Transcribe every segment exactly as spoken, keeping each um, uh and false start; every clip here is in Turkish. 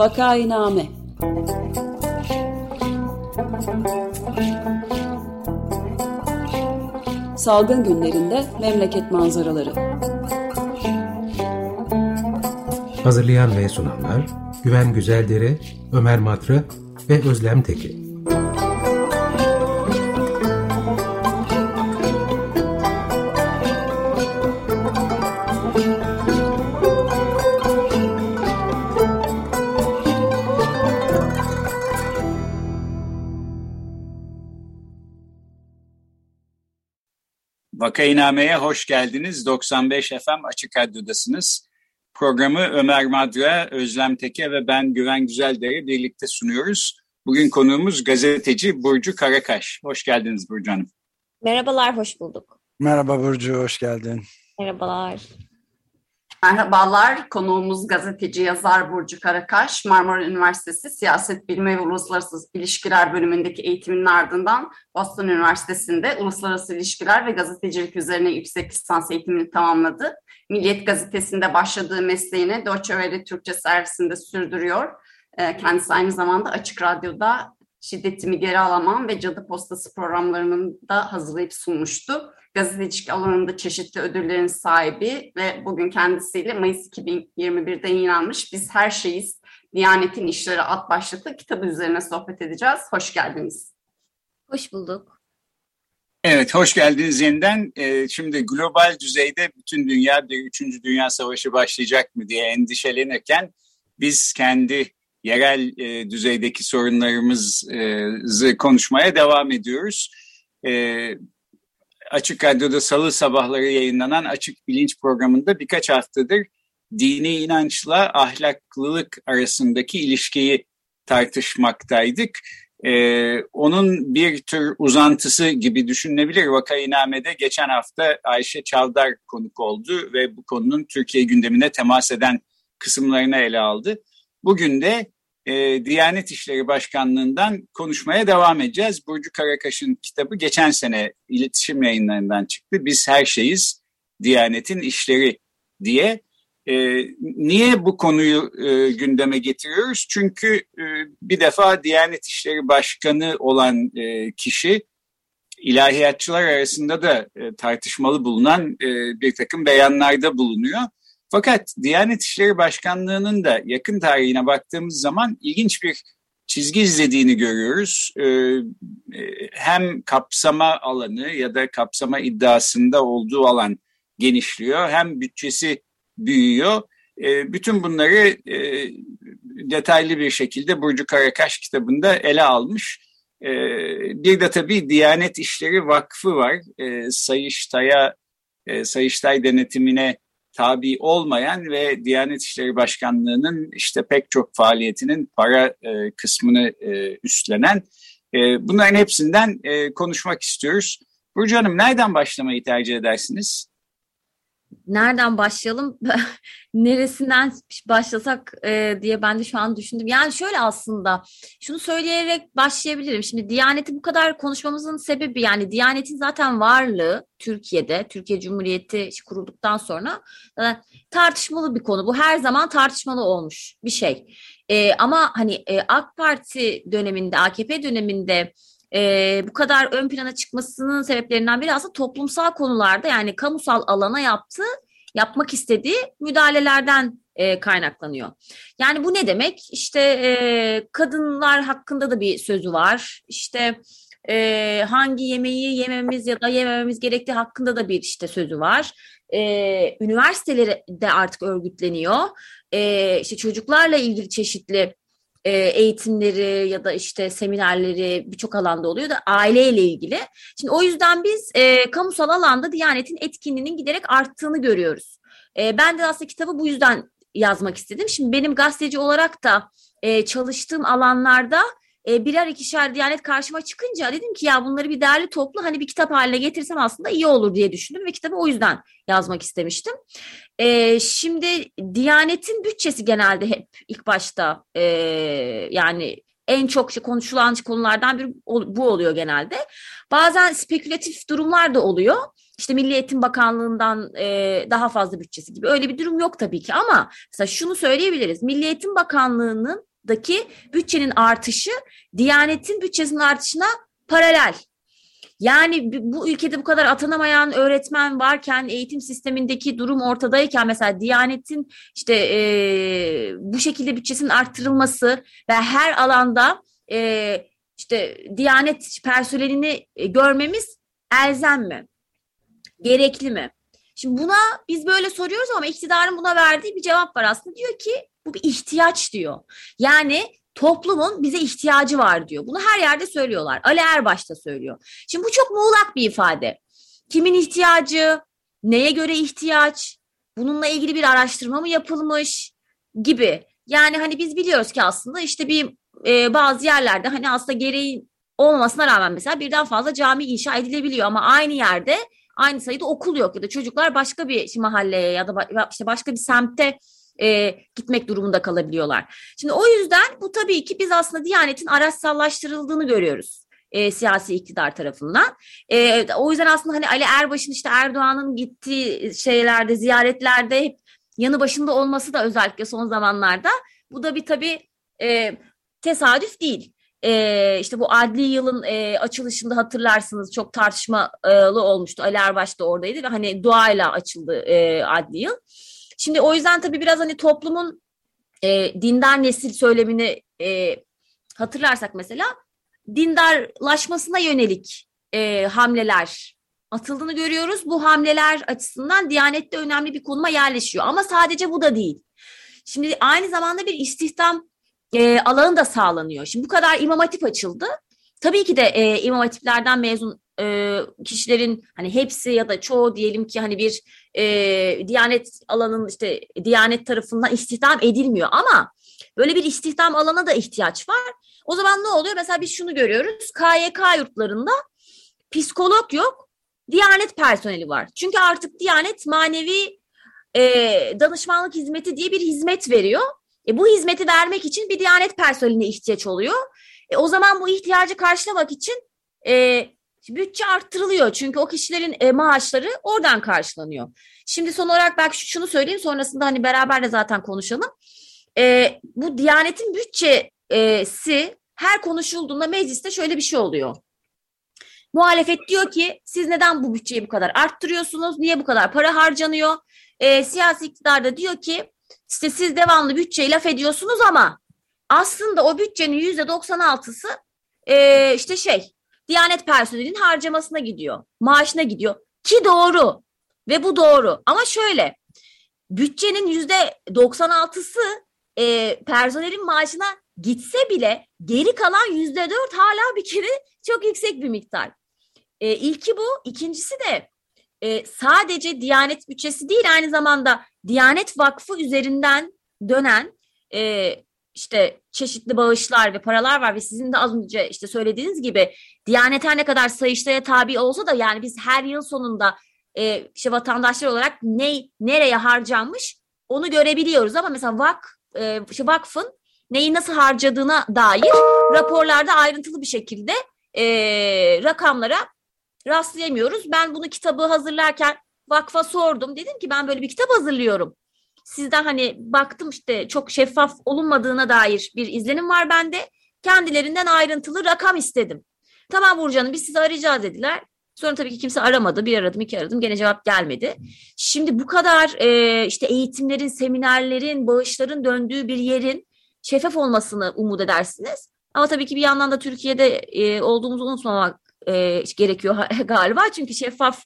Vakainame. Salgın günlerinde memleket manzaraları. Hazırlayan ve sunanlar Güven Güzeldere, Ömer Madra ve Özlem Tekin. Vakainame'ye hoş geldiniz. doksan beş F M Açık Radyo'dasınız. Programı Ömer Madra, Özlem Teke ve ben Güven Güzeldere birlikte sunuyoruz. Bugün konuğumuz gazeteci Burcu Karakaş. Hoş geldiniz Burcu Hanım. Merhabalar, hoş bulduk. Merhaba Burcu, hoş geldin. Merhabalar. Merhabalar, konuğumuz gazeteci yazar Burcu Karakaş, Marmara Üniversitesi Siyaset Bilimi ve Uluslararası İlişkiler bölümündeki eğitiminin ardından Boston Üniversitesi'nde Uluslararası İlişkiler ve Gazetecilik üzerine yüksek lisans eğitimini tamamladı. Milliyet Gazetesi'nde başladığı mesleğini Deutsche Welle Türkçe servisinde sürdürüyor. Kendisi aynı zamanda Açık Radyo'da Şiddetimi Geri Alamam ve Cadı Postası programlarının da hazırlayıp sunmuştu. Gazetecilik alanında çeşitli ödüllerin sahibi ve bugün kendisiyle Mayıs iki bin yirmi bir'de yayınlanmış Biz Herşeyiz Diyanet'in İşleri alt başlıklı kitabı üzerine sohbet edeceğiz. Hoş geldiniz. Hoş bulduk. Evet, hoş geldiniz yeniden. Ee, şimdi global düzeyde bütün dünya bir üçüncü Dünya Savaşı başlayacak mı diye endişelenirken biz kendi yerel e, düzeydeki sorunlarımızı konuşmaya devam ediyoruz. Evet. Açık Radyo'da salı sabahları yayınlanan Açık Bilinç programında birkaç haftadır dini inançla ahlaklılık arasındaki ilişkiyi tartışmaktaydık. Ee, onun bir tür uzantısı gibi düşünülebilir. Vakainame'de geçen hafta Ayşe Çaldar konuk oldu ve bu konunun Türkiye gündemine temas eden kısımlarını ele aldı. Bugün de e, Diyanet İşleri Başkanlığı'ndan konuşmaya devam edeceğiz. Burcu Karakaş'ın kitabı geçen sene iletişim yayınlarından çıktı. Biz her şeyiz, Diyanet'in işleri diye. E, niye bu konuyu e, gündeme getiriyoruz? Çünkü e, bir defa Diyanet İşleri Başkanı olan e, kişi ilahiyatçılar arasında da e, tartışmalı bulunan e, bir takım beyanlarda bulunuyor. Fakat Diyanet İşleri Başkanlığı'nın da yakın tarihine baktığımız zaman ilginç bir çizgi izlediğini görüyoruz. Ee, hem kapsama alanı ya da kapsama iddiasında olduğu alan genişliyor, hem bütçesi büyüyor. Ee, bütün bunları e, detaylı bir şekilde Burcu Karakaş kitabında ele almış. Ee, bir de tabii Diyanet İşleri Vakfı var. Ee, Sayıştay'a, e, Sayıştay denetimine tabi olmayan ve Diyanet İşleri Başkanlığı'nın işte pek çok faaliyetinin para e, kısmını e, üstlenen e, bunların hepsinden e, konuşmak istiyoruz. Burcu Hanım, nereden başlamayı tercih edersiniz? Nereden başlayalım? Neresinden başlasak e, diye ben de şu an düşündüm. Yani şöyle, aslında şunu söyleyerek başlayabilirim. Şimdi Diyanet'i bu kadar konuşmamızın sebebi, yani Diyanet'in zaten varlığı Türkiye'de, Türkiye Cumhuriyeti kurulduktan sonra tartışmalı bir konu. Bu her zaman tartışmalı olmuş bir şey. E, ama hani e, AK Parti döneminde, A K P döneminde Ee, bu kadar ön plana çıkmasının sebeplerinden biri aslında toplumsal konularda, yani kamusal alana yaptığı, yapmak istediği müdahalelerden e, kaynaklanıyor. Yani bu ne demek? İşte e, kadınlar hakkında da bir sözü var. İşte e, hangi yemeği yememiz ya da yemememiz gerektiği hakkında da bir işte sözü var. E, üniversiteleri de artık örgütleniyor. E, işte çocuklarla ilgili çeşitli eğitimleri ya da işte seminerleri birçok alanda oluyor da aileyle ilgili. Şimdi o yüzden biz e, kamusal alanda Diyanet'in etkinliğinin giderek arttığını görüyoruz. E, ben de aslında kitabı bu yüzden yazmak istedim. Şimdi benim gazeteci olarak da e, çalıştığım alanlarda e, birer ikişer Diyanet karşıma çıkınca dedim ki ya bunları bir derli toplu hani bir kitap haline getirsem aslında iyi olur diye düşündüm ve kitabı o yüzden yazmak istemiştim. Ee, şimdi Diyanet'in bütçesi genelde hep ilk başta e, yani en çok konuşulan konulardan biri bu oluyor genelde. Bazen spekülatif durumlar da oluyor. İşte Milli Eğitim Bakanlığı'ndan e, daha fazla bütçesi gibi. Öyle bir durum yok tabii ki ama mesela şunu söyleyebiliriz. Milli Eğitim Bakanlığı'nın daki bütçenin artışı Diyanet'in bütçesinin artışına paralel. Yani bu ülkede bu kadar atanamayan öğretmen varken, eğitim sistemindeki durum ortadayken mesela Diyanet'in işte e, bu şekilde bütçesinin arttırılması ve her alanda e, işte Diyanet personelini görmemiz elzem mi? Gerekli mi? Şimdi buna biz böyle soruyoruz ama iktidarın buna verdiği bir cevap var aslında. Diyor ki bu bir ihtiyaç diyor. Yani toplumun bize ihtiyacı var diyor. Bunu her yerde söylüyorlar. Ali Erbaş da söylüyor. Şimdi bu çok muğlak bir ifade. Kimin ihtiyacı, neye göre ihtiyaç, bununla ilgili bir araştırma mı yapılmış gibi. Yani hani biz biliyoruz ki aslında işte bir e, bazı yerlerde hani aslında gereği olmasına rağmen mesela birden fazla cami inşa edilebiliyor ama aynı yerde aynı sayıda okul yok ya da çocuklar başka bir mahalleye ya da işte başka bir semte E, gitmek durumunda kalabiliyorlar. Şimdi o yüzden bu tabii ki biz aslında Diyanet'in araçsallaştırıldığını görüyoruz e, siyasi iktidar tarafından. E, o yüzden aslında hani Ali Erbaş'ın işte Erdoğan'ın gittiği şeylerde, ziyaretlerde hep yanı başında olması da özellikle son zamanlarda bu da bir tabii e, tesadüf değil. E, işte bu adli yılın e, açılışında hatırlarsınız çok tartışmalı olmuştu. Ali Erbaş da oradaydı ve hani duayla açıldı e, adli yıl. Şimdi o yüzden tabii biraz hani toplumun e, dindar nesil söylemini e, hatırlarsak mesela dindarlaşmasına yönelik e, hamleler atıldığını görüyoruz. Bu hamleler açısından Diyanet'te önemli bir konuma yerleşiyor ama sadece bu da değil. Şimdi aynı zamanda bir istihdam e, alanı da sağlanıyor. Şimdi bu kadar imam hatip açıldı. Tabii ki de e, imam hatiplerden mezun e, kişilerin hani hepsi ya da çoğu diyelim ki hani bir e, Diyanet alanının işte Diyanet tarafından istihdam edilmiyor ama böyle bir istihdam alana da ihtiyaç var. O zaman ne oluyor? Mesela biz şunu görüyoruz. K Y K yurtlarında psikolog yok, Diyanet personeli var. Çünkü artık Diyanet manevi e, danışmanlık hizmeti diye bir hizmet veriyor. E, bu hizmeti vermek için bir Diyanet personeline ihtiyaç oluyor. E, o zaman bu ihtiyacı karşılamak için e, bütçe arttırılıyor. Çünkü o kişilerin e, maaşları oradan karşılanıyor. Şimdi son olarak belki şunu söyleyeyim. Sonrasında hani beraber de zaten konuşalım. E, bu Diyanet'in bütçesi her konuşulduğunda mecliste şöyle bir şey oluyor. Muhalefet diyor ki siz neden bu bütçeyi bu kadar arttırıyorsunuz? Niye bu kadar para harcanıyor? E, siyasi iktidar da diyor ki işte siz devamlı bütçeyi laf ediyorsunuz ama aslında o bütçenin yüzde doksan altısı e, işte şey Diyanet personelinin harcamasına gidiyor, maaşına gidiyor ki doğru ve bu doğru. Ama şöyle bütçenin yüzde doksan altısı e, personelin maaşına gitse bile geri kalan yüzde dört hala bir kere çok yüksek bir miktar. E, ilki bu, ikincisi de e, sadece Diyanet bütçesi değil aynı zamanda Diyanet Vakfı üzerinden dönen e, İşte çeşitli bağışlar ve paralar var ve sizin de az önce işte söylediğiniz gibi Diyanet her ne kadar Sayıştay'a tabi olsa da yani biz her yıl sonunda e, işte vatandaşlar olarak ne nereye harcanmış onu görebiliyoruz ama mesela vak, e, işte vakfın neyi nasıl harcadığına dair raporlarda ayrıntılı bir şekilde e, rakamlara rastlayamıyoruz. Ben bunu kitabı hazırlarken vakfa sordum. Dedim ki ben böyle bir kitap hazırlıyorum. Sizden hani baktım işte çok şeffaf olunmadığına dair bir izlenim var bende. Kendilerinden ayrıntılı rakam istedim. Tamam Burcu Hanım biz sizi arayacağız dediler. Sonra tabii ki kimse aramadı. Bir aradım iki aradım gene cevap gelmedi. Şimdi bu kadar e, işte eğitimlerin, seminerlerin, bağışların döndüğü bir yerin şeffaf olmasını umut edersiniz. Ama tabii ki bir yandan da Türkiye'de e, olduğumuzu unutmamak e, gerekiyor galiba. Çünkü şeffaf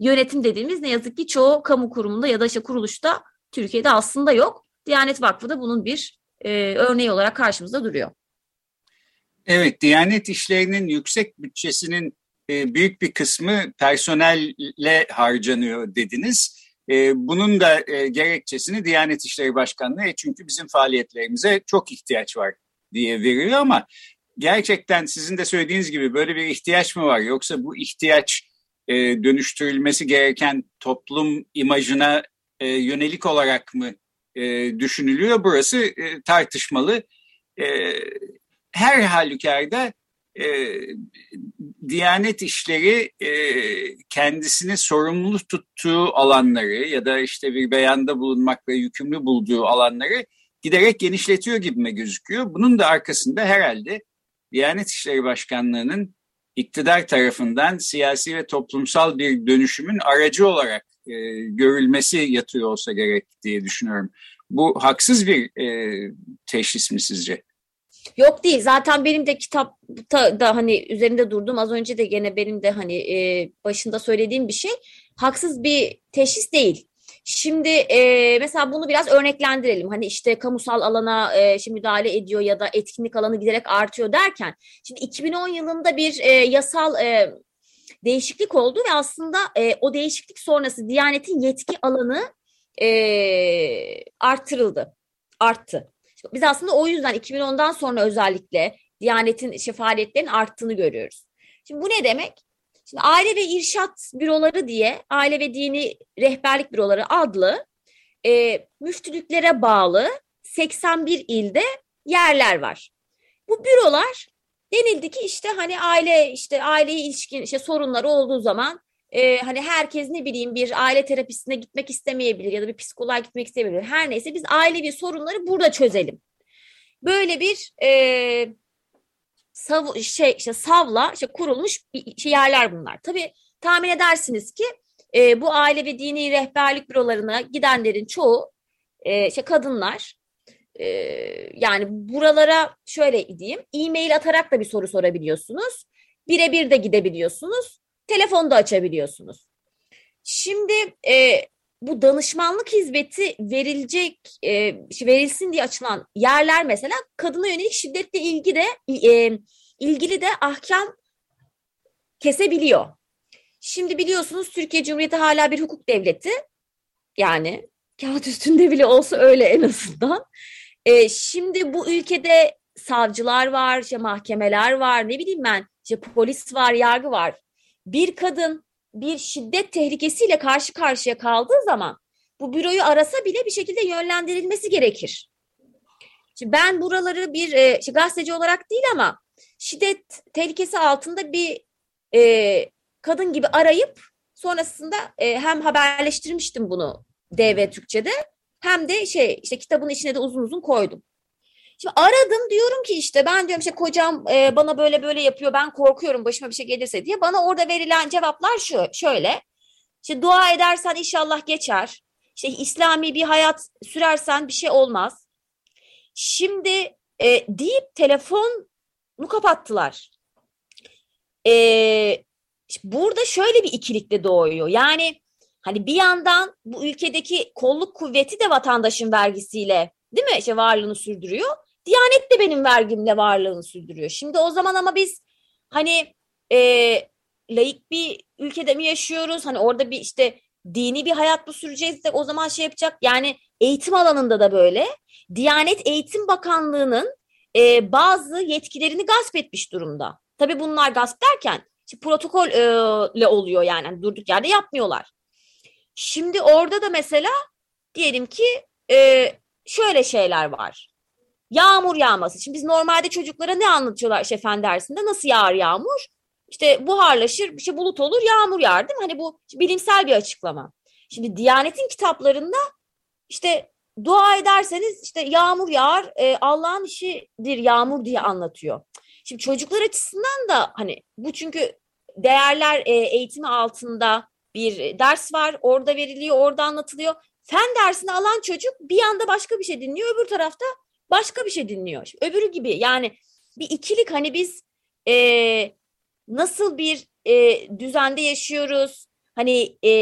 yönetim dediğimiz ne yazık ki çoğu kamu kurumunda ya da işte kuruluşta Türkiye'de aslında yok. Diyanet Vakfı da bunun bir e, örneği olarak karşımızda duruyor. Evet, Diyanet işlerinin yüksek bütçesinin e, büyük bir kısmı personelle harcanıyor dediniz. E, bunun da e, gerekçesini Diyanet İşleri Başkanlığı e, çünkü bizim faaliyetlerimize çok ihtiyaç var diye veriyor ama gerçekten sizin de söylediğiniz gibi böyle bir ihtiyaç mı var? Yoksa bu ihtiyaç e, dönüştürülmesi gereken toplum imajına E, yönelik olarak mı e, düşünülüyor? Burası e, tartışmalı. E, her halükarda e, Diyanet işleri e, kendisini sorumlu tuttuğu alanları ya da işte bir beyanda bulunmakla yükümlü bulduğu alanları giderek genişletiyor gibime gözüküyor. Bunun da arkasında herhalde Diyanet İşleri Başkanlığı'nın iktidar tarafından siyasi ve toplumsal bir dönüşümün aracı olarak e, görülmesi yatıyor olsa gerek diye düşünüyorum. Bu haksız bir e, teşhis mi sizce? Yok değil. Zaten benim de kitapta da hani üzerinde durdum. Az önce de gene benim de hani e, başında söylediğim bir şey. Haksız bir teşhis değil. Şimdi e, mesela bunu biraz örneklendirelim. Hani işte kamusal alana e, şimdi müdahale ediyor ya da etkinlik alanı giderek artıyor derken. Şimdi iki bin on yılında bir e, yasal e, değişiklik oldu ve aslında e, o değişiklik sonrası Diyanet'in yetki alanı e, artırıldı, arttı. Şimdi biz aslında o yüzden iki bin ondan sonra özellikle Diyanet'in işte faaliyetlerin arttığını görüyoruz. Şimdi bu ne demek? Şimdi Aile ve İrşat Büroları diye Aile ve Dini Rehberlik Büroları adlı e, müftülüklere bağlı seksen bir ilde yerler var. Bu bürolar denildi ki işte hani aile işte aileye ilişkin işte sorunları olduğu zaman e, hani herkes ne bileyim bir aile terapisine gitmek istemeyebilir ya da bir psikoloğa gitmek istemeyebilir. Her neyse biz ailevi sorunları burada çözelim. Böyle bir e, Sav, şey, işte savla işte kurulmuş şey yerler bunlar. Tabii tahmin edersiniz ki e, bu aile ve dini rehberlik bürolarına gidenlerin çoğu e, işte kadınlar. E, yani buralara şöyle diyeyim, e-mail atarak da bir soru sorabiliyorsunuz. Birebir de gidebiliyorsunuz. Telefonda açabiliyorsunuz. Şimdi e, bu danışmanlık hizmeti verilecek, e, verilsin diye açılan yerler mesela kadına yönelik şiddetle ilgi de, e, ilgili de ahkam kesebiliyor. Şimdi biliyorsunuz Türkiye Cumhuriyeti hala bir hukuk devleti. Yani kağıt üstünde bile olsa öyle en azından. E, şimdi bu ülkede savcılar var, işte mahkemeler var, ne bileyim ben, işte polis var, yargı var. Bir kadın bir şiddet tehlikesiyle karşı karşıya kaldığı zaman bu büroyu arasa bile bir şekilde yönlendirilmesi gerekir. Şimdi ben buraları bir e, işte gazeteci olarak değil ama şiddet tehlikesi altında bir e, kadın gibi arayıp sonrasında e, hem haberleştirmiştim bunu D V Türkçe'de hem de şey işte kitabın içine de uzun uzun koydum. Şimdi aradım, diyorum ki işte ben diyorum işte kocam e, bana böyle böyle yapıyor, ben korkuyorum başıma bir şey gelirse diye. Bana orada verilen cevaplar şu, şöyle işte dua edersen inşallah geçer, işte İslami bir hayat sürersen bir şey olmaz. Şimdi e, deyip telefonu kapattılar. E, burada şöyle bir ikilikle doğuyor yani hani bir yandan bu ülkedeki kolluk kuvveti de vatandaşın vergisiyle değil mi işte varlığını sürdürüyor. Diyanet de benim vergimle varlığını sürdürüyor. Şimdi o zaman ama biz hani e, laik bir ülkede mi yaşıyoruz? Hani orada bir işte dini bir hayat mı süreceğiz de o zaman şey yapacak. Yani eğitim alanında da böyle. Diyanet Eğitim Bakanlığı'nın e, bazı yetkilerini gasp etmiş durumda. Tabii bunlar gasp derken işte protokolle oluyor yani. Yani durduk yerde yapmıyorlar. Şimdi orada da mesela diyelim ki e, şöyle şeyler var. Yağmur yağması. Şimdi biz normalde çocuklara ne anlatıyorlar işte fen dersinde? Nasıl yağar yağmur? İşte buharlaşır, işte bulut olur, yağmur yağar değil mi? Hani bu bilimsel bir açıklama. Şimdi Diyanet'in kitaplarında işte dua ederseniz işte yağmur yağar, e, Allah'ın işidir yağmur diye anlatıyor. Şimdi çocuklar açısından da hani bu çünkü değerler e, eğitimi altında bir ders var. Orada veriliyor, orada anlatılıyor. Fen dersini alan çocuk bir yanda başka bir şey dinliyor, öbür tarafta başka bir şey dinliyor. Şimdi öbürü gibi yani bir ikilik hani biz e, nasıl bir e, düzende yaşıyoruz? Hani e,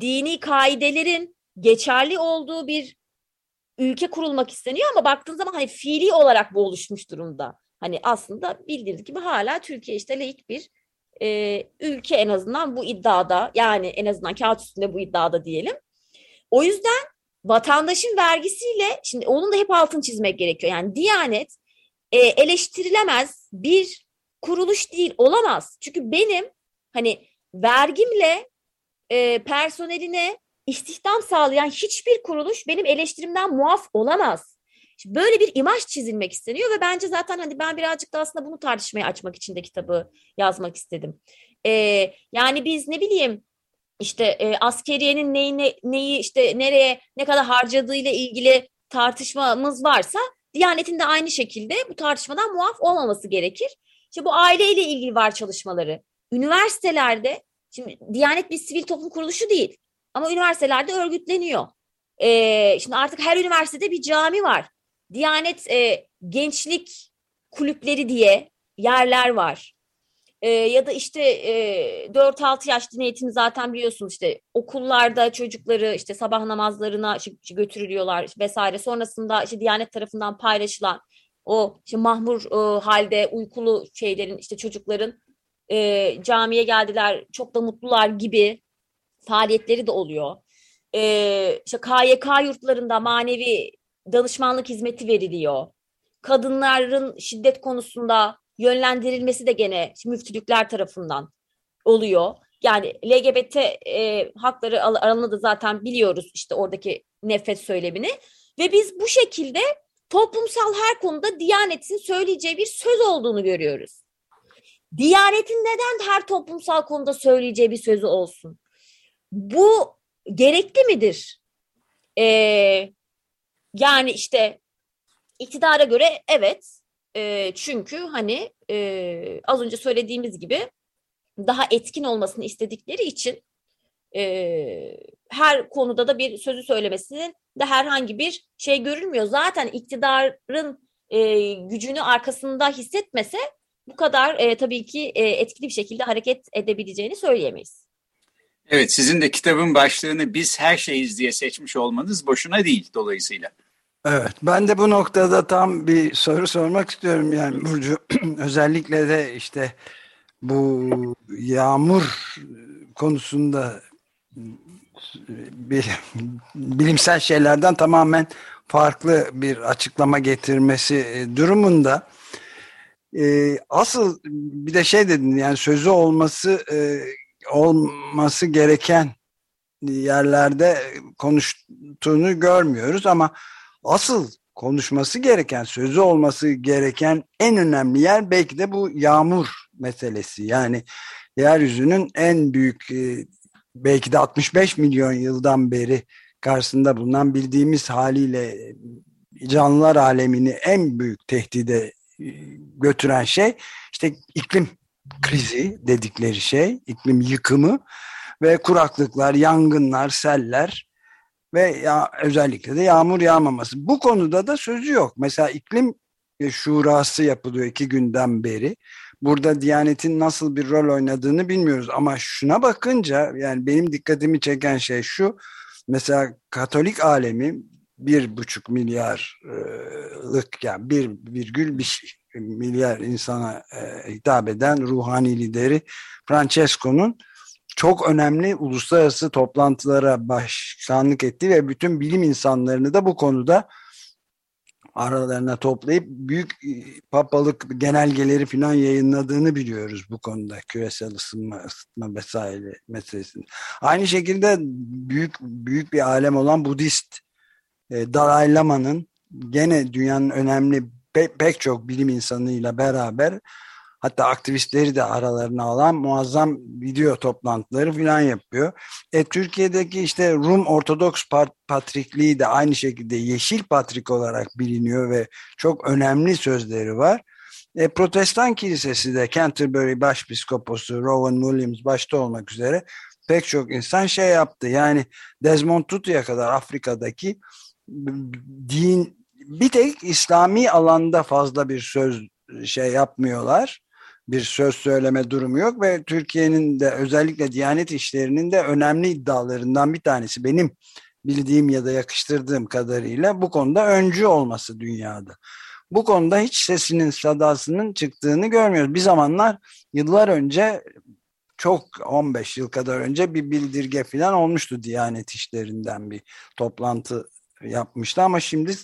dini kaidelerin geçerli olduğu bir ülke kurulmak isteniyor ama baktığın zaman hani fiili olarak bu oluşmuş durumda. Hani aslında bildiğiniz gibi hala Türkiye işte laik bir e, ülke en azından bu iddiada yani en azından kağıt üstünde bu iddiada diyelim. O yüzden vatandaşın vergisiyle, şimdi onun da hep altını çizmek gerekiyor. Yani Diyanet e, eleştirilemez bir kuruluş değil, olamaz. Çünkü benim hani vergimle e, personeline istihdam sağlayan hiçbir kuruluş benim eleştirimden muaf olamaz. Şimdi böyle bir imaj çizilmek isteniyor ve bence zaten hani ben birazcık da aslında bunu tartışmaya açmak için de kitabı yazmak istedim. E, yani biz ne bileyim. İşte e, askeriyenin neyi, ne, neyi işte nereye ne kadar harcadığıyla ilgili tartışmamız varsa Diyanet'in de aynı şekilde bu tartışmadan muaf olmaması gerekir. İşte bu aileyle ilgili var çalışmaları. Üniversitelerde, şimdi Diyanet bir sivil toplum kuruluşu değil ama üniversitelerde örgütleniyor. Ee, şimdi artık her üniversitede bir cami var. Diyanet e, gençlik kulüpleri diye yerler var. E, ya da işte e, dört altı yaş din eğitimi zaten biliyorsunuz, işte okullarda çocukları işte sabah namazlarına işte götürülüyorlar işte vesaire. Sonrasında işte Diyanet tarafından paylaşılan o işte mahmur e, halde uykulu şeylerin, işte çocukların e, camiye geldiler çok da mutlular gibi faaliyetleri de oluyor. E, işte K Y K yurtlarında manevi danışmanlık hizmeti veriliyor. Kadınların şiddet konusunda yönlendirilmesi de gene müftülükler tarafından oluyor. Yani L G B T e, hakları alanını da zaten biliyoruz, işte oradaki nefret söylemini. Ve biz bu şekilde toplumsal her konuda Diyanet'in söyleyeceği bir söz olduğunu görüyoruz. Diyanet'in neden her toplumsal konuda söyleyeceği bir sözü olsun? Bu gerekli midir? Ee, yani işte iktidara göre evet. E, çünkü hani e, az önce söylediğimiz gibi daha etkin olmasını istedikleri için e, her konuda da bir sözü söylemesinin de herhangi bir şey görülmüyor. Zaten iktidarın e, gücünü arkasında hissetmese bu kadar e, tabii ki e, etkili bir şekilde hareket edebileceğini söyleyemeyiz. Evet, sizin de kitabın başlığını "Biz Herşeyiz" diye seçmiş olmanız boşuna değil dolayısıyla. Evet, ben de bu noktada tam bir soru sormak istiyorum yani Burcu. Özellikle de işte bu yağmur konusunda bir, bilimsel şeylerden tamamen farklı bir açıklama getirmesi durumunda. E, asıl bir de şey dedin yani sözü olması e, olması gereken yerlerde konuştuğunu görmüyoruz ama asıl konuşması gereken, sözü olması gereken en önemli yer belki de bu yağmur meselesi. Yani yeryüzünün en büyük, belki de altmış beş milyon yıldan beri karşısında bulunan, bildiğimiz haliyle canlılar alemini en büyük tehdide götüren şey işte iklim krizi dedikleri şey, iklim yıkımı ve kuraklıklar, yangınlar, seller. Ve ya, özellikle de yağmur yağmaması. Bu konuda da sözü yok. Mesela iklim şurası yapılıyor iki günden beri. Burada Diyanet'in nasıl bir rol oynadığını bilmiyoruz. Ama şuna bakınca yani benim dikkatimi çeken şey şu. Mesela Katolik alemi bir buçuk milyarlık yani bir virgül bir milyar insana hitap eden ruhani lideri Francesco'nun çok önemli uluslararası toplantılara başkanlık etti ve bütün bilim insanlarını da bu konuda aralarına toplayıp büyük papalık genelgeleri falan yayınladığını biliyoruz bu konuda, küresel ısınma, ısıtma vesaire meselesinde. Aynı şekilde büyük büyük bir alem olan Budist e, Dalai Lama'nın gene dünyanın önemli pe- pek çok bilim insanıyla beraber, hatta aktivistleri de aralarına alan muazzam video toplantıları falan yapıyor. E, Türkiye'deki işte Rum Ortodoks Patrikliği de aynı şekilde Yeşil Patrik olarak biliniyor ve çok önemli sözleri var. E, Protestan Kilisesi de Canterbury Başpiskoposu, Rowan Williams başta olmak üzere pek çok insan şey yaptı. Yani Desmond Tutu'ya kadar Afrika'daki din, bir tek İslami alanda fazla bir söz şey yapmıyorlar. Bir söz söyleme durumu yok ve Türkiye'nin de özellikle Diyanet İşleri'nin de önemli iddialarından bir tanesi benim bildiğim ya da yakıştırdığım kadarıyla bu konuda öncü olması dünyada. Bu konuda hiç sesinin, sadasının çıktığını görmüyoruz. Bir zamanlar yıllar önce, çok on beş yıl kadar önce bir bildirge falan olmuştu, Diyanet İşleri'nden bir toplantı yapmıştı ama şimdi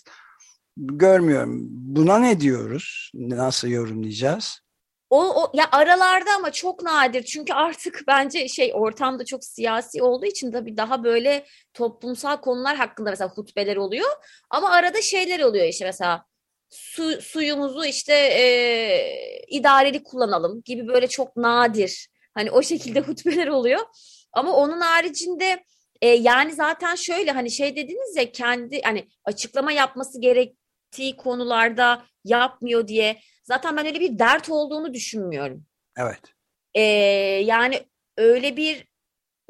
görmüyorum. Buna ne diyoruz? Nasıl yorumlayacağız? O, o ya aralarda ama çok nadir. Çünkü artık bence şey ortamda çok siyasi olduğu için tabii daha böyle toplumsal konular hakkında mesela hutbeler oluyor. Ama arada şeyler oluyor işte mesela su, suyumuzu işte e, idareli kullanalım gibi böyle çok nadir. Hani o şekilde hutbeler oluyor. Ama onun haricinde E, yani zaten şöyle hani şey dediniz ya, kendi hani açıklama yapması gerektiği konularda yapmıyor diye. Zaten ben öyle bir dert olduğunu düşünmüyorum. Evet. E, yani öyle bir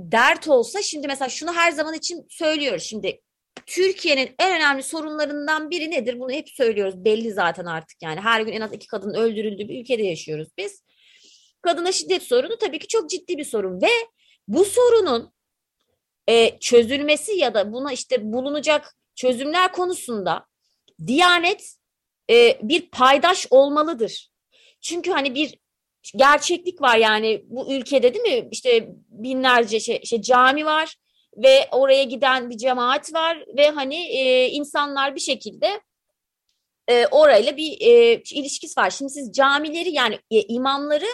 dert olsa, şimdi mesela şunu her zaman için söylüyoruz, şimdi Türkiye'nin en önemli sorunlarından biri nedir? Bunu hep söylüyoruz, belli zaten artık yani. Her gün en az iki kadının öldürüldüğü bir ülkede yaşıyoruz biz. Kadına şiddet sorunu tabii ki çok ciddi bir sorun ve bu sorunun e, çözülmesi ya da buna işte bulunacak çözümler konusunda Diyanet e, bir paydaş olmalıdır. Çünkü hani bir gerçeklik var yani bu ülkede, değil mi? İşte binlerce şey, şey cami var ve oraya giden bir cemaat var ve hani e, insanlar bir şekilde e, orayla bir e, ilişkisi var. Şimdi siz camileri yani e, imamları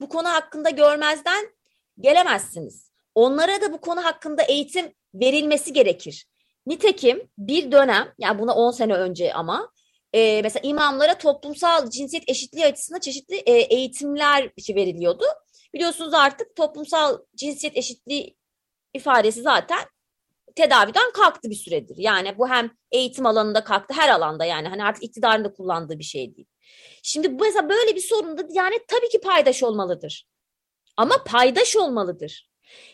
bu konu hakkında görmezden gelemezsiniz. Onlara da bu konu hakkında eğitim verilmesi gerekir. Nitekim bir dönem, yani buna on sene önce ama e, mesela imamlara toplumsal cinsiyet eşitliği açısından çeşitli e, eğitimler veriliyordu. Biliyorsunuz artık toplumsal cinsiyet eşitliği ifadesi zaten tedaviden kalktı bir süredir. Yani bu hem eğitim alanında kalktı, her alanda yani hani artık iktidarın da kullandığı bir şey değil. Şimdi mesela böyle bir sorunda Diyanet tabii ki paydaş olmalıdır. Ama paydaş olmalıdır.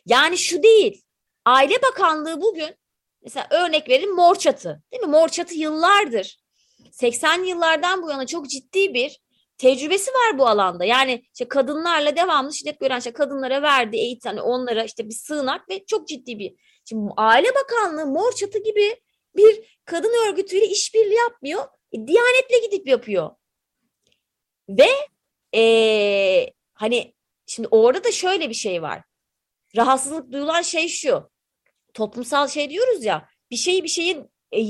Yani şu değil. Aile Bakanlığı bugün mesela örnek verin Mor Çatı, değil mi? Mor Çatı yıllardır, seksenli yıllardan bu yana çok ciddi bir tecrübesi var bu alanda. Yani işte kadınlarla devamlı şiddet gören işte kadınlara verdiği eğitim, hani onlara işte bir sığınak ve çok ciddi bir. Şimdi Aile Bakanlığı Mor Çatı gibi bir kadın örgütüyle işbirliği yapmıyor. E, Diyanetle gidip yapıyor. Ve e, hani şimdi orada da şöyle bir şey var. Rahatsızlık duyulan şey şu. Toplumsal şey diyoruz ya, bir şeyi bir şeyin e,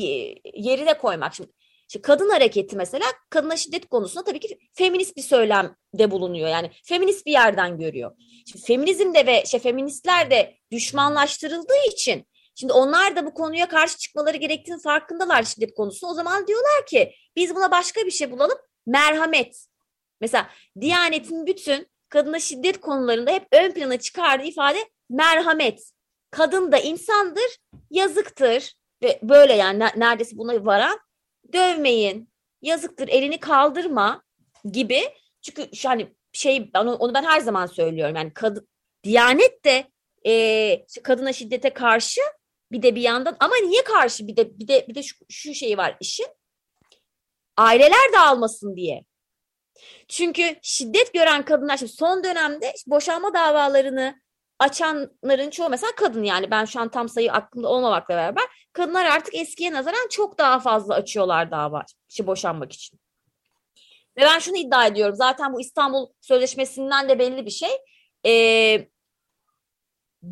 yerine koymak. Şimdi İşte kadın hareketi mesela kadına şiddet konusunda tabii ki feminist bir söylemde bulunuyor. Yani feminist bir yerden görüyor. Şimdi feminizm de ve şey, feministler de düşmanlaştırıldığı için şimdi onlar da bu konuya karşı çıkmaları gerektiğini farkındalar şiddet konusunda. O zaman diyorlar ki biz buna başka bir şey bulalım. Merhamet. Mesela Diyanet'in bütün kadına şiddet konularında hep ön plana çıkardığı ifade merhamet. Kadın da insandır, yazıktır ve böyle yani neredeyse buna varan dövmeyin, yazıktır, elini kaldırma gibi. Çünkü şu hani şey, onu, onu ben her zaman söylüyorum. Yani kadın, Diyanet de e, kadına şiddete karşı bir de bir yandan, ama niye karşı? Bir de bir de bir de şu, şu şeyi var işin. Aileler dağılmasın diye. Çünkü şiddet gören kadınlar şimdi son dönemde boşanma davalarını açanların çoğu mesela kadın, yani ben şu an tam sayı aklımda olmamakla beraber kadınlar artık eskiye nazaran çok daha fazla açıyorlar dava işte boşanmak için. Ve ben şunu iddia ediyorum, zaten bu İstanbul Sözleşmesi'nden de belli bir şey. Ee,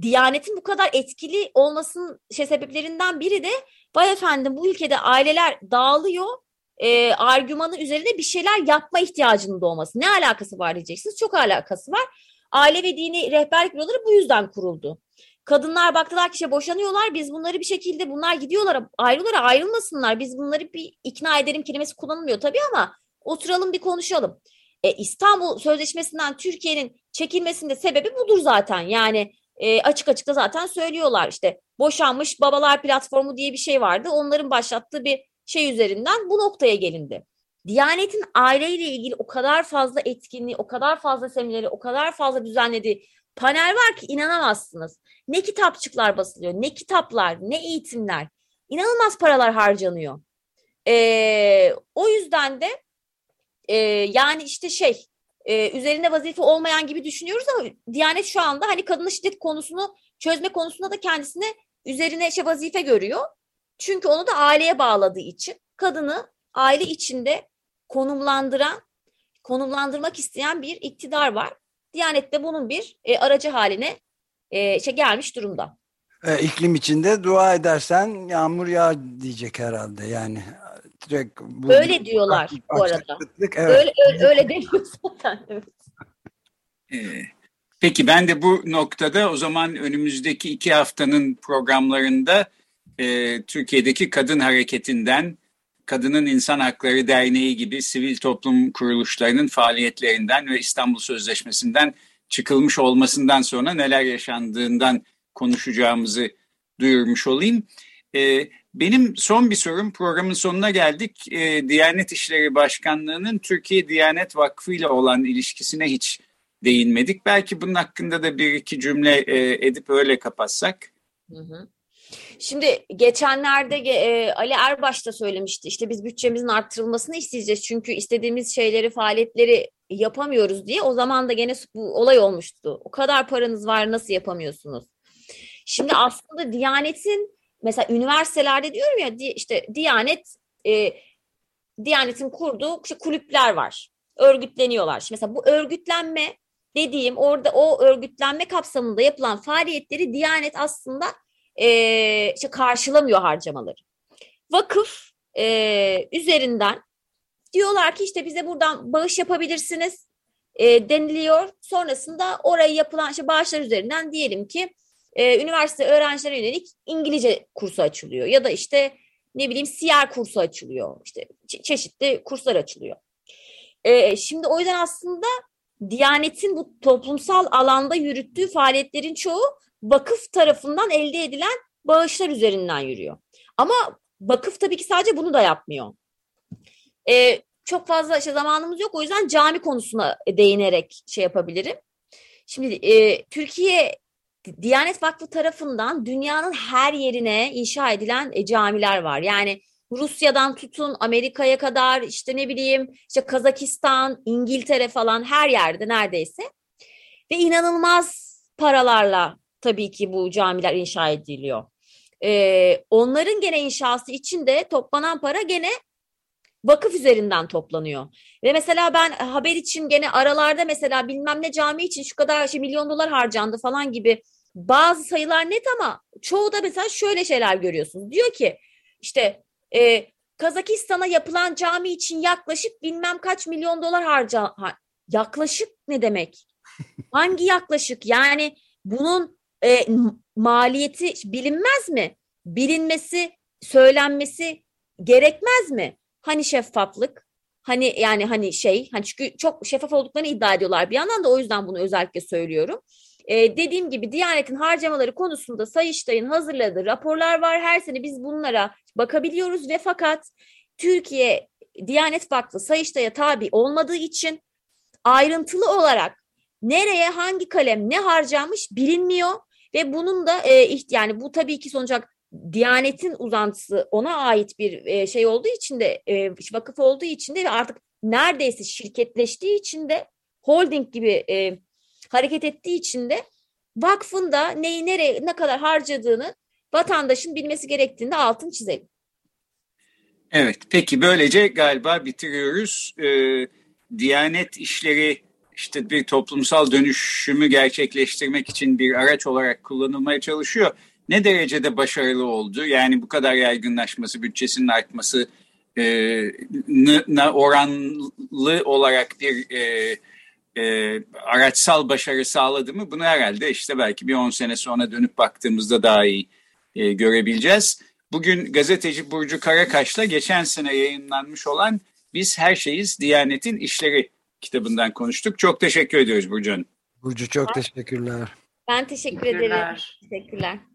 Diyanet'in bu kadar etkili olmasının şey sebeplerinden biri de vay efendim bu ülkede aileler dağılıyor e, argümanı üzerine bir şeyler yapma ihtiyacının doğması. Ne alakası var diyeceksiniz, çok alakası var. Aile ve Dini Rehberlik Büroları bu yüzden kuruldu. Kadınlar baktılar ki işte boşanıyorlar, biz bunları bir şekilde, bunlar gidiyorlar ayrılıyorlar, ayrılmasınlar, biz bunları bir ikna edelim kelimesi kullanılmıyor tabii ama oturalım bir konuşalım. E, İstanbul Sözleşmesi'nden Türkiye'nin çekilmesinin de sebebi budur zaten. Yani e, açık açık da zaten söylüyorlar, işte boşanmış babalar platformu diye bir şey vardı, onların başlattığı bir şey üzerinden bu noktaya gelindi. Diyanet'in aileyle ilgili o kadar fazla etkinliği, o kadar fazla semineri, o kadar fazla düzenlediği panel var ki inanamazsınız. Ne kitapçıklar basılıyor, ne kitaplar, ne eğitimler. İnanılmaz paralar harcanıyor. Ee, o yüzden de e, yani işte şey, e, üzerinde vazife olmayan gibi düşünüyoruz ama Diyanet şu anda hani kadın şiddet konusunu çözme konusunda da kendisine üzerine şey vazife görüyor. Çünkü onu da aileye bağladığı için kadını aile içinde konumlandıran, konumlandırmak isteyen bir iktidar var. Diyanet de bunun bir e, aracı haline e, şey gelmiş durumda. E, iklim içinde dua edersen yağmur yağ diyecek herhalde yani. Direkt bu, öyle diyorlar bu, bu arada. Evet. Öyle, öyle, öyle deniyor zaten. Evet. E, peki ben de bu noktada o zaman önümüzdeki iki haftanın programlarında e, Türkiye'deki kadın hareketinden, Kadının İnsan Hakları Derneği gibi sivil toplum kuruluşlarının faaliyetlerinden ve İstanbul Sözleşmesi'nden çıkılmış olmasından sonra neler yaşandığından konuşacağımızı duyurmuş olayım. E, benim son bir sorum, programın sonuna geldik. E, Diyanet İşleri Başkanlığı'nın Türkiye Diyanet Vakfı ile olan ilişkisine hiç değinmedik. Belki bunun hakkında da bir iki cümle e, edip öyle kapatsak. Hı hı. Şimdi geçenlerde e, Ali Erbaş da söylemişti, işte biz bütçemizin arttırılmasını isteyeceğiz çünkü istediğimiz şeyleri, faaliyetleri yapamıyoruz diye. O zaman da gene bu olay olmuştu. O kadar paranız var, nasıl yapamıyorsunuz? Şimdi aslında Diyanet'in, mesela üniversitelerde diyorum ya, işte Diyanet e, Diyanet'in kurduğu işte kulüpler var. Örgütleniyorlar. Şimdi mesela bu örgütlenme dediğim, orada o örgütlenme kapsamında yapılan faaliyetleri Diyanet aslında Ee, işte karşılamıyor harcamaları. Vakıf e, üzerinden diyorlar ki işte bize buradan bağış yapabilirsiniz e, deniliyor. Sonrasında oraya yapılan işte bağışlar üzerinden diyelim ki e, üniversite öğrencilerine yönelik İngilizce kursu açılıyor ya da işte ne bileyim siyer kursu açılıyor. İşte çe- çeşitli kurslar açılıyor. E, şimdi o yüzden aslında Diyanet'in bu toplumsal alanda yürüttüğü faaliyetlerin çoğu vakıf tarafından elde edilen bağışlar üzerinden yürüyor. Ama vakıf tabii ki sadece bunu da yapmıyor. Ee, çok fazla işte zamanımız yok, o yüzden cami konusuna değinerek şey yapabilirim. Şimdi e, Türkiye Diyanet Vakfı tarafından dünyanın her yerine inşa edilen e, camiler var. Yani Rusya'dan tutun Amerika'ya kadar, işte ne bileyim işte Kazakistan, İngiltere falan, her yerde neredeyse. Ve inanılmaz paralarla tabii ki bu camiler inşa ediliyor. Ee, onların gene inşası için de toplanan para gene vakıf üzerinden toplanıyor. Ve mesela ben haber için gene aralarda mesela bilmem ne cami için şu kadar şey milyon dolar harcandı falan gibi bazı sayılar net, ama çoğu da mesela şöyle şeyler görüyorsunuz. Diyor ki işte e, Kazakistan'a yapılan cami için yaklaşık bilmem kaç milyon dolar harca... Ha, yaklaşık ne demek? Hangi yaklaşık? Yani bunun E, maliyeti bilinmez mi? Bilinmesi, söylenmesi gerekmez mi? Hani şeffaflık, hani yani hani şey, hani çünkü çok şeffaf olduklarını iddia ediyorlar bir yandan da, o yüzden bunu özellikle söylüyorum. E, dediğim gibi Diyanet'in harcamaları konusunda Sayıştay'ın hazırladığı raporlar var. Her sene biz bunlara bakabiliyoruz ve fakat Türkiye Diyanet Vakfı Sayıştay'a tabi olmadığı için ayrıntılı olarak nereye, hangi kalem ne harcanmış bilinmiyor. Ve bunun da e, yani bu tabii ki sonuç olarak Diyanet'in uzantısı, ona ait bir e, şey olduğu için de e, vakıf olduğu için de ve artık neredeyse şirketleştiği için de, holding gibi e, hareket ettiği için de vakfın da neyi nereye ne kadar harcadığını vatandaşın bilmesi gerektiğinde altını çizelim. Evet, peki böylece galiba bitiriyoruz. Ee, Diyanet İşleri İşte bir toplumsal dönüşümü gerçekleştirmek için bir araç olarak kullanılmaya çalışıyor. Ne derecede başarılı oldu? Yani bu kadar yaygınlaşması, bütçesinin artmasına oranlı olarak bir e, e, araçsal başarı sağladı mı? Bunu herhalde işte belki bir on sene sonra dönüp baktığımızda daha iyi e, görebileceğiz. Bugün gazeteci Burcu Karakaş'la geçen sene yayınlanmış olan Biz Herşeyiz Diyanet'in İşleri kitabından konuştuk. Çok teşekkür ediyoruz Burcu Hanım. Burcu çok teşekkürler. Ben teşekkür ederim. Teşekkürler.